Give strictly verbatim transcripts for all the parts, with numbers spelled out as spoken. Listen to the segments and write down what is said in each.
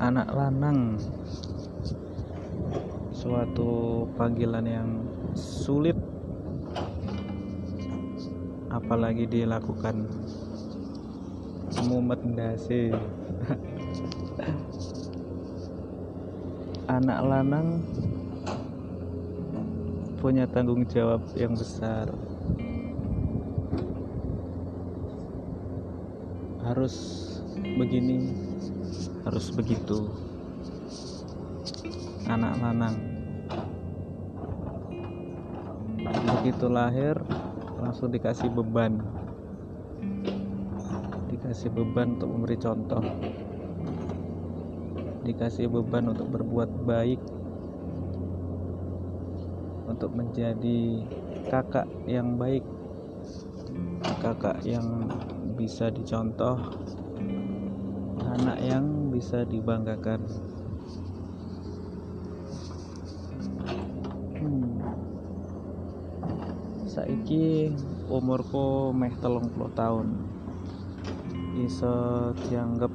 anak lanang, suatu panggilan yang sulit apalagi dilakukan mumet ndase. Anak lanang punya tanggung jawab yang besar, harus begini, harus begitu. Anak lanang begitu lahir langsung dikasih beban, dikasih beban untuk memberi contoh, dikasih beban untuk berbuat baik, untuk menjadi kakak yang baik, kakak yang bisa dicontoh, anak yang bisa dibanggakan. hmm. Saiki umurku meh telung puluh tahun, iso dianggap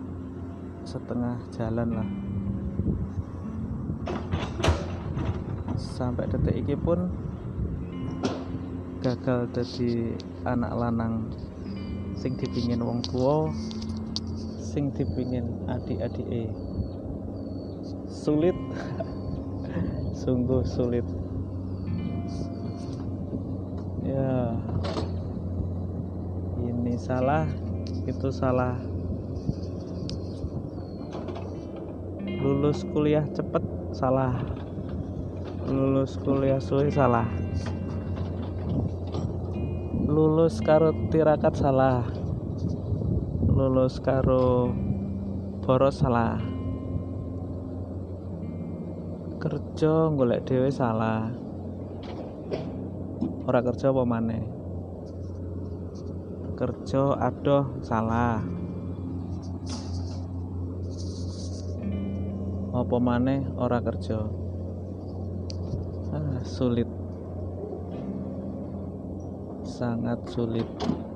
setengah jalan lah. Sampai detik ini pun gagal jadi anak lanang sing dipingin wong tua, sing dipingin adik-adike. Sulit. Sungguh sulit. Ya, ini salah, itu salah. Lulus kuliah cepet salah, lulus kuliah suwe salah, lulus karo tirakat salah, lulus karo boros salah, kerja golek dhewe salah, ora kerja apa maneh, kerja adoh salah, apa maneh ora kerja. Ah, sulit, sangat sulit.